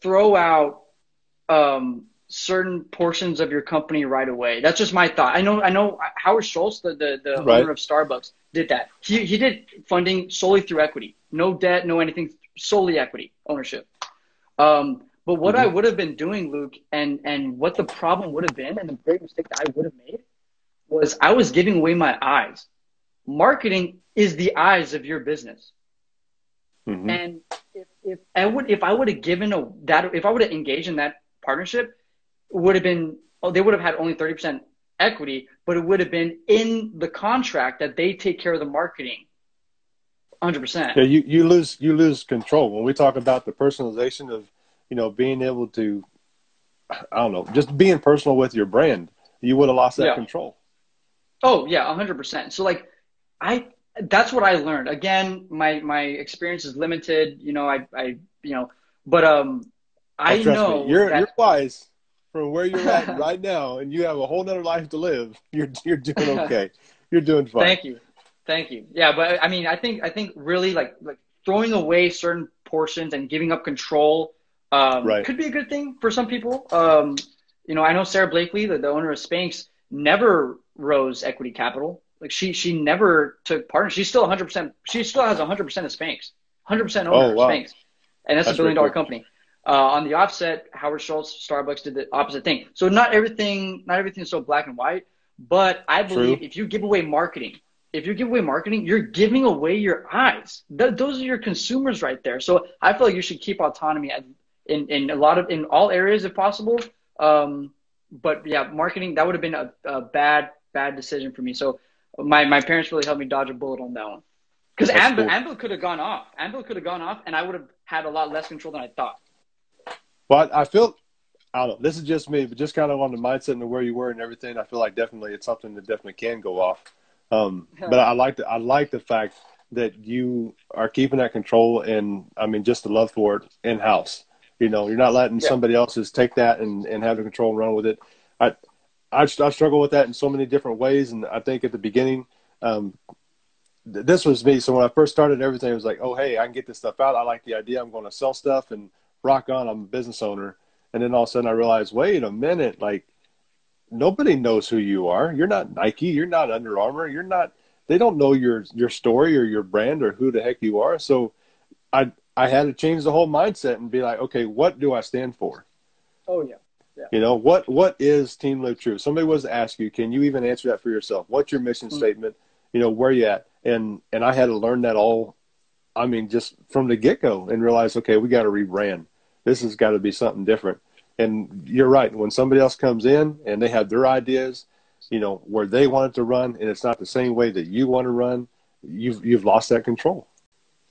throw out um, certain portions of your company right away. That's just my thought. I know, I know Howard Schultz, the, the, the right. owner of Starbucks, did that. He, he did funding solely through equity. No debt, no anything, solely equity ownership. Um, but what mm-hmm. I would have been doing, Luke, and, and what the problem would have been and the great mistake that I would have made was I was giving away my eyes. Marketing is the eyes of your business. Mm-hmm. And if, if I would if I would have given a, that, if I would have engaged in that partnership, it would have been, oh, they would have had only thirty percent equity, but it would have been in the contract that they take care of the marketing. one hundred percent. Yeah, you, you lose you lose control. When we talk about the personalization of, you know, being able to, I don't know, just being personal with your brand, you would have lost that yeah. control. Oh yeah, one hundred percent. So like, I that's what I learned. Again, my my experience is limited. You know, I I you know, but um, I oh, trust know me. You're that you're wise from where you're at right now, and you have a whole nother life to live. You're you're doing okay. You're doing fine. Thank you. Thank you. Yeah, but I mean, I think I think really like like throwing away certain portions and giving up control um, right. could be a good thing for some people. Um, you know, I know Sarah Blakely, the, the owner of Spanx, never rose equity capital. Like she she never took partners. She's still one hundred percent. She still has one hundred percent of Spanx. one hundred percent owner oh, wow. of Spanx, and that's, that's a billion dollar cool. company. Uh, on the offset, Howard Schultz, Starbucks did the opposite thing. So not everything not everything is so black and white. But I believe True. if you give away marketing. If you give away marketing, you're giving away your eyes. Th those are your consumers right there. So I feel like you should keep autonomy in, in a lot of, in all areas if possible. Um, but yeah, marketing, that would have been a, a bad, bad decision for me. So my, my parents really helped me dodge a bullet on that one. Because Anvil, cool. Anvil could have gone off. Anvil could have gone off and I would have had a lot less control than I thought. But I feel, I don't know, this is just me, but just kind of on the mindset and where you were and everything, I feel like definitely it's something that definitely can go off. Um, but I like the, I like the fact that you are keeping that control and, I mean, just the love for it in-house. You know, you're not letting yeah. somebody else's take that and, and have the control and run with it. I, I, I struggle with that in so many different ways. And I think at the beginning, um, th this was me. So when I first started everything, it was like, oh, hey, I can get this stuff out. I like the idea. I'm going to sell stuff and rock on. I'm a business owner. And then all of a sudden I realized, wait a minute, like, nobody knows who you are. You're not Nike. You're not Under Armour. You're not, they don't know your, your story or your brand or who the heck you are. So I, I had to change the whole mindset and be like, okay, what do I stand for? Oh yeah. yeah. You know, what, what is Team Lit True? Somebody was to ask you, can you even answer that for yourself? What's your mission mm-hmm. statement? You know, where you at? And, and I had to learn that all, I mean, just from the get go and realize, okay, we got to rebrand. This has got to be something different. And you're right. When somebody else comes in and they have their ideas, you know, where they want it to run, and it's not the same way that you want to run, you've you've lost that control.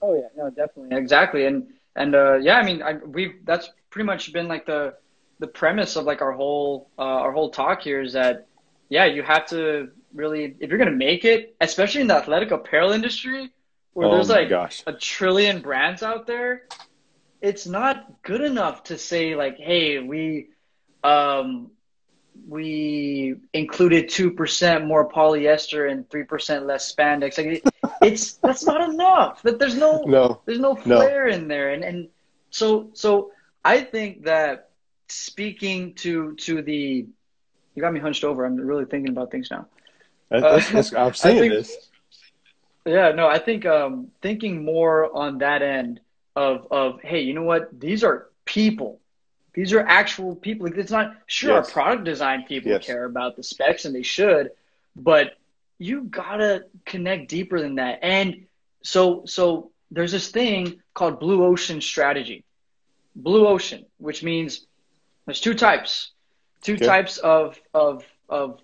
Oh yeah, no, definitely, exactly, and and uh, yeah, I mean, I, we've that's pretty much been like the the premise of like our whole uh, our whole talk here is that yeah, you have to really, if you're gonna make it, especially in the athletic apparel industry, where oh, there's like gosh. a trillion brands out there. It's not good enough to say like, hey, we um, we included two percent more polyester and three percent less spandex. Like, it, it's that's not enough. That there's no, no there's no flair no. in there. And and so so I think that speaking to to the you got me hunched over. I'm really thinking about things now. That's, uh, that's, I'm saying think, this. Yeah, no, I think um, thinking more on that end. Of, of, hey, you know what? These are people. These are actual people. It's not, sure, yes. our product design people yes. care about the specs, and they should, but you got to connect deeper than that. And so so there's this thing called Blue Ocean strategy. Blue Ocean, which means there's two types, two okay. types of, of, of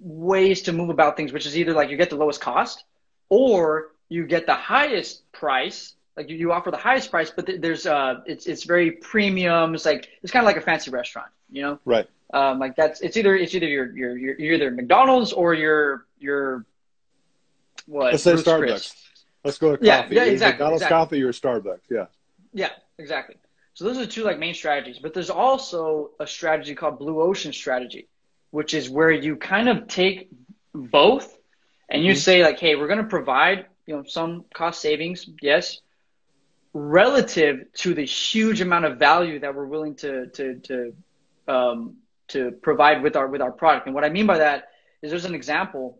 ways to move about things, which is either like you get the lowest cost or you get the highest price. Like you, you offer the highest price, but th there's uh, it's, it's very premium. It's like, it's kind of like a fancy restaurant, you know? Right. Um, like that's, it's either, it's either your, your, your, you're either McDonald's or your, your, what? Let's say Starbucks. Chris. Let's go to yeah, coffee. Yeah, exactly. McDonald's exactly. coffee or Starbucks. Yeah. Yeah, exactly. So those are two like main strategies, but there's also a strategy called Blue Ocean strategy, which is where you kind of take both and you mm-hmm. say like, hey, we're going to provide, you know, some cost savings. Yes. Relative to the huge amount of value that we're willing to, to, to, um, to provide with our, with our product. And what I mean by that is there's an example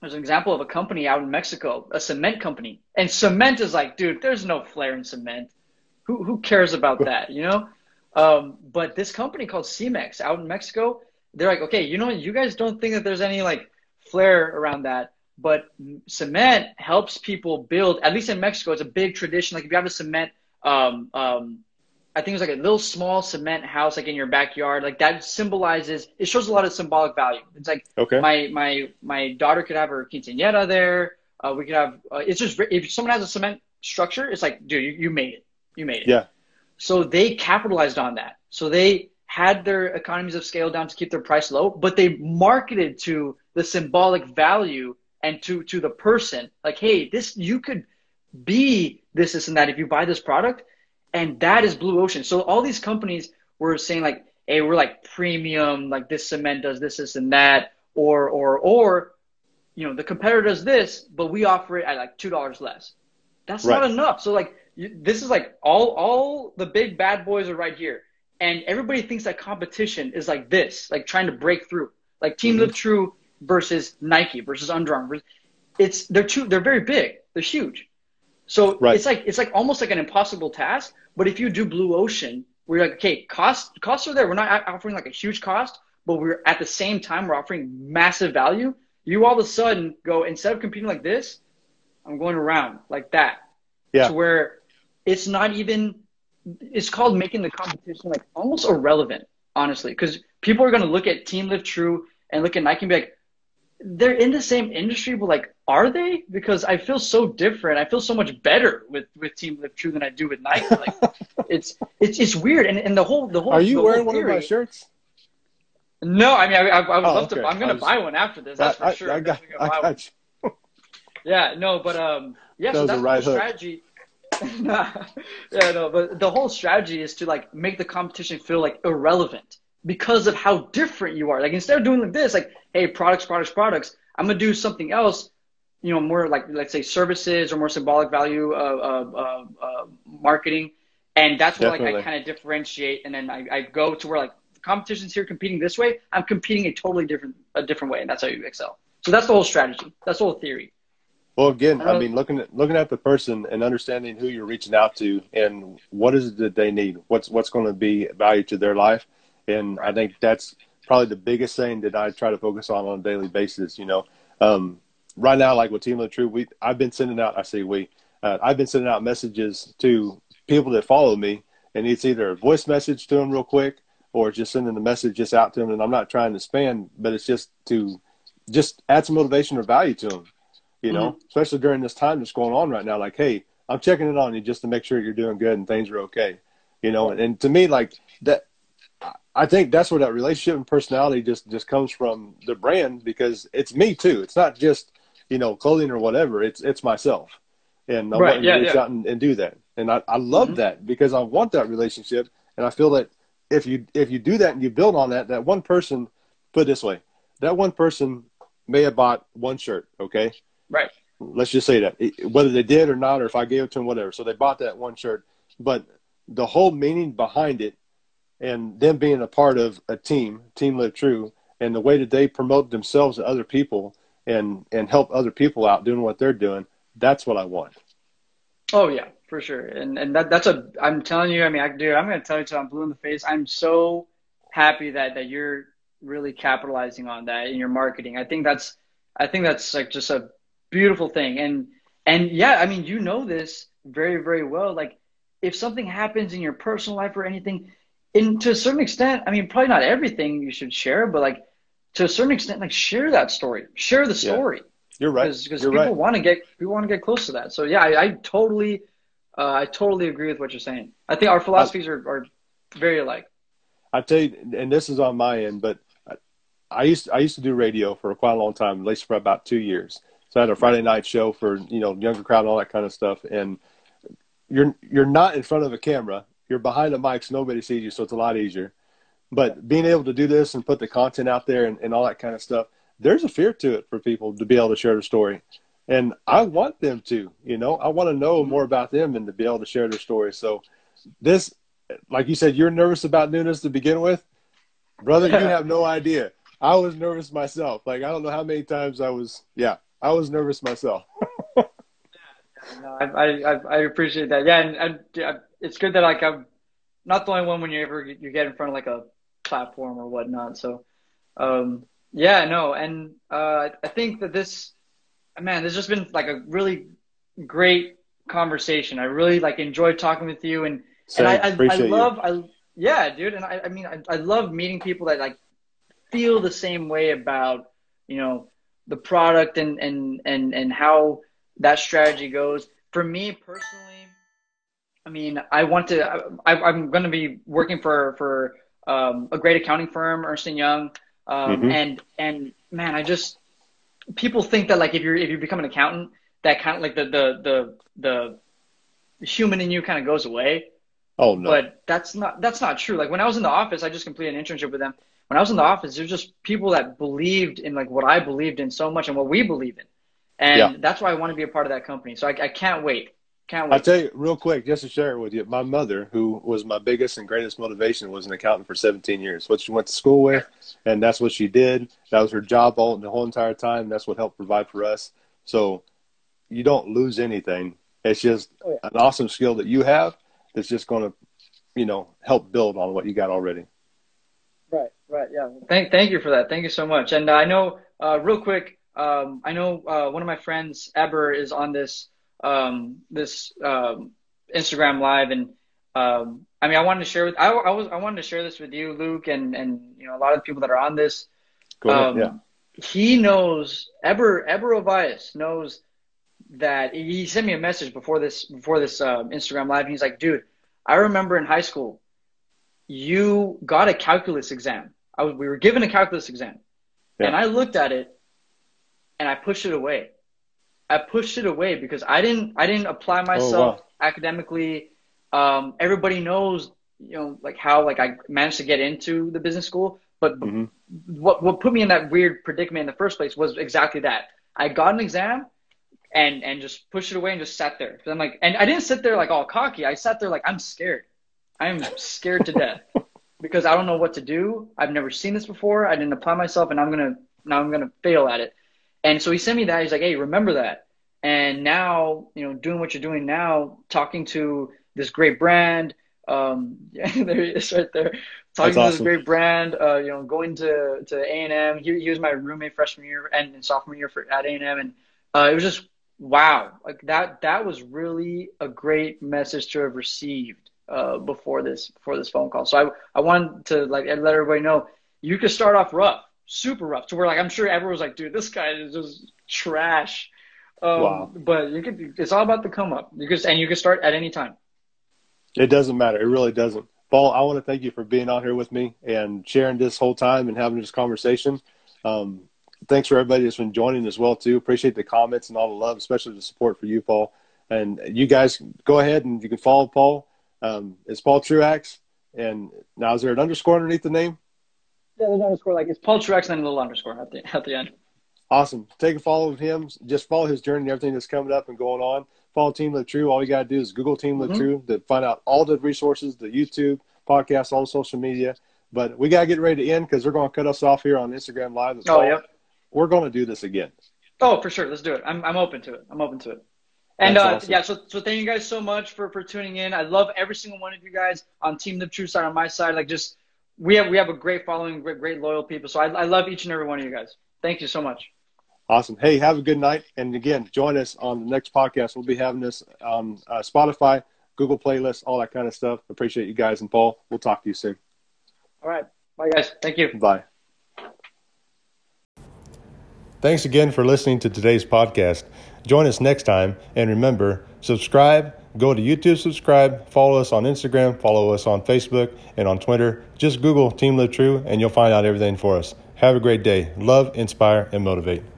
There's an example of a company out in Mexico, a cement company. And cement is like, dude, there's no flair in cement. Who, who cares about that, you know? Um, but this company called C MEX out in Mexico, they're like, okay, you know, you guys don't think that there's any like flair around that. But cement helps people build, at least in Mexico, it's a big tradition. Like if you have a cement, um, um, I think it's like a little small cement house like in your backyard, like that symbolizes, it shows a lot of symbolic value. It's like okay. my, my, my daughter could have her quinceañera there. Uh, we could have, uh, it's just, if someone has a cement structure, it's like, dude, you, you made it. You made it. Yeah. So they capitalized on that. So they had their economies of scale down to keep their price low, but they marketed to the symbolic value and to, to the person like, hey, this, you could be this, this, and that if you buy this product. And that is Blue Ocean. So all these companies were saying like, hey, we're like premium, like this cement does this, this, and that, or, or, or, you know, the competitor does this, but we offer it at like two dollars less. That's right. Not enough. So like, you, this is like all, all the big bad boys are right here. And everybody thinks that competition is like this, like trying to break through, like Team mm-hmm. Lit True versus Nike versus Under Armour. It's, they're two, they're very big. They're huge. So right. it's like, it's like almost like an impossible task. But if you do Blue Ocean, we're like, okay, costs, costs are there. We're not offering like a huge cost, but we're at the same time, we're offering massive value. You all of a sudden go, instead of competing like this, I'm going around like that. Yeah. To where it's not even, it's called making the competition like almost irrelevant, honestly. Cause people are going to look at Team Lit True and look at Nike and be like, they're in the same industry, but like, are they? Because I feel so different. I feel so much better with, with Team Lit True than I do with Nike. Like, it's, it's, it's weird. And, and the whole, the whole, are you wearing one of my shirts? No, I mean, I, I, I would oh, love okay. to, I'm going to buy one after this. That's I, for sure. I, I got, I got you. Yeah, no, but, um, yeah, that so that's right the strategy. Nah. Yeah, no, but the whole strategy is to like make the competition feel like irrelevant. Because of how different you are. Like instead of doing like this, like, hey, products, products, products, I'm going to do something else, you know, more like, let's say services or more symbolic value of, of, of, of marketing. And that's where Definitely. like I kind of differentiate. And then I, I go to where like the competition's here competing this way. I'm competing a totally different, a different way. And that's how you excel. So that's the whole strategy. That's the whole theory. Well, again, I, I mean, looking at, looking at the person and understanding who you're reaching out to and what is it that they need, what's, what's going to be value to their life. And I think that's probably the biggest thing that I try to focus on on a daily basis. You know, um, right now, like with Team Lit True, we I've been sending out. I say we. Uh, I've been sending out messages to people that follow me, and it's either a voice message to them real quick, or just sending the message just out to them. And I'm not trying to spam, but it's just to just add some motivation or value to them. You know, mm-hmm. especially during this time that's going on right now. Like, hey, I'm checking in on you just to make sure you're doing good and things are okay. You know, and, and to me, like that. I think that's where that relationship and personality just, just comes from the brand, because it's me too. It's not just, you know, clothing or whatever. It's, it's myself. And I right. want yeah, to reach yeah. out and, and do that. And I, I love mm-hmm. that, because I want that relationship. And I feel that if you, if you do that and you build on that, that one person, put it this way, that one person may have bought one shirt. Okay. Right. Let's just say that, whether they did or not, or if I gave it to them, whatever. So they bought that one shirt, but the whole meaning behind it, and them being a part of a team, Team Lit True, and the way that they promote themselves to other people and, and help other people out doing what they're doing, that's what I want. Oh, yeah, for sure. And and that, that's a – I'm telling you, I mean, I, dude, I'm going to tell you till I'm blue in the face. I'm so happy that, that you're really capitalizing on that in your marketing. I think that's I think that's like just a beautiful thing. And And yeah, I mean, you know this very, very well. Like, if something happens in your personal life or anything, and to a certain extent, I mean, probably not everything you should share, but like to a certain extent, like share that story, share the story. Yeah. You're right. Because people right. want to get, people want to get close to that. So yeah, I, I totally, uh, I totally agree with what you're saying. I think our philosophies I, are, are very alike. I tell you, and this is on my end, but I, I used, I used to do radio for quite a long time, at least for about two years. So I had a Friday night show for, you know, younger crowd and all that kind of stuff. And you're, you're not in front of a camera. You're behind the mics. Nobody sees you. So it's a lot easier, but being able to do this and put the content out there and, and all that kind of stuff, there's a fear to it for people to be able to share their story. And I want them to, you know, I want to know more about them and to be able to share their story. So this, like you said, you're nervous about doing this to begin with, brother. You have no idea. I was nervous myself. Like, I don't know how many times I was, yeah, I was nervous myself. No, I, I, I appreciate that. Yeah. And, and yeah, it's good that like, I'm not the only one when you ever, you get in front of like a platform or whatnot. So, um, yeah, no. And uh, I think that this, man, this has just been like a really great conversation. I really like enjoyed talking with you. And, so and I, I, I love, I, yeah, dude. And I, I mean, I, I love meeting people that like feel the same way about, you know, the product and, and, and, and how that strategy goes. For me personally, I mean, I want to, I, I'm going to be working for, for um, a great accounting firm, Ernst and Young. Um, mm-hmm. And, and man, I just, people think that like, if you're, if you become an accountant, that kind of like the, the, the, the human in you kind of goes away. Oh no. But that's not, that's not true. Like when I was in the office, I just completed an internship with them. When I was in the office, there's just people that believed in like what I believed in so much and what we believe in. And yeah. that's why I want to be a part of that company. So I, I can't wait. Can't wait. I'll tell you real quick, just to share it with you. My mother, who was my biggest and greatest motivation, was an accountant for seventeen years, what she went to school with. And that's what she did. That was her job all the whole entire time. That's what helped provide for us. So you don't lose anything. It's just oh, yeah. an awesome skill that you have. That's just going to, you know, help build on what you got already. Right. Right. Yeah. Thank, thank you for that. Thank you so much. And uh, I know uh, real quick, Um, I know uh, one of my friends, Eber, is on this um, this um, Instagram live, and um, I mean, I wanted to share with I, I was I wanted to share this with you, Luke, and and you know a lot of the people that are on this. Cool. Um, yeah. He knows Eber Eber Ovias knows that he sent me a message before this before this um, Instagram live. And he's like, dude, I remember in high school, you got a calculus exam. I was, we were given a calculus exam, yeah. and I looked at it. And I pushed it away. I pushed it away because I didn't. I didn't apply myself oh, wow. academically. Um, everybody knows, you know, like how like I managed to get into the business school. But mm-hmm. what what put me in that weird predicament in the first place was exactly that. I got an exam, and and just pushed it away and just sat there. Because I'm like, and I didn't sit there like all cocky. I sat there like I'm scared. I am scared to death because I don't know what to do. I've never seen this before. I didn't apply myself, and I'm gonna now I'm gonna fail at it. And so he sent me that. He's like, hey, remember that. And now, you know, doing what you're doing now, talking to this great brand. Um, yeah, there he is right there. Talking That's to awesome. This great brand, uh, you know, going to, to A and M. He, he was my roommate freshman year and, and sophomore year for, at A and M. And uh, it was just, wow. Like that that was really a great message to have received uh, before this before this phone call. So I, I wanted to like let everybody know, you could start off rough. Super rough to where like I'm sure everyone was like, dude, this guy is just trash. Um, wow. But you could, it's all about the come up. You could, and you can start at any time. It doesn't matter. It really doesn't. Paul, I want to thank you for being out here with me and sharing this whole time and having this conversation. Um, thanks for everybody that's been joining as well too. Appreciate the comments and all the love, especially the support for you, Paul. And you guys go ahead and you can follow Paul. Um, it's Paul Truex. And now is there an underscore underneath the name? Yeah, there's an underscore. Like it's Paul Truex and a little underscore at the at the end. Awesome. Take a follow of him. Just follow his journey and everything that's coming up and going on. Follow Team Lit True. All you gotta do is Google Team Lit mm-hmm. True to find out all the resources, the YouTube, podcast, all the social media. But we gotta get ready to end because they're gonna cut us off here on Instagram Live. That's oh, yep. We're gonna do this again. Oh, for sure. Let's do it. I'm I'm open to it. I'm open to it. And uh, awesome. yeah, so so thank you guys so much for for tuning in. I love every single one of you guys on Team Lit True side, on my side. Like just. We have we have a great following, great, great loyal people. So I, I love each and every one of you guys. Thank you so much. Awesome. Hey, have a good night. And again, join us on the next podcast. We'll be having this on uh, Spotify, Google playlists, all that kind of stuff. Appreciate you guys. And Paul, we'll talk to you soon. All right. Bye, guys. Thank you. Bye. Thanks again for listening to today's podcast. Join us next time. And remember, subscribe, go to YouTube, subscribe, follow us on Instagram, follow us on Facebook, and on Twitter. Just Google Team Lit True, and you'll find out everything for us. Have a great day. Love, inspire, and motivate.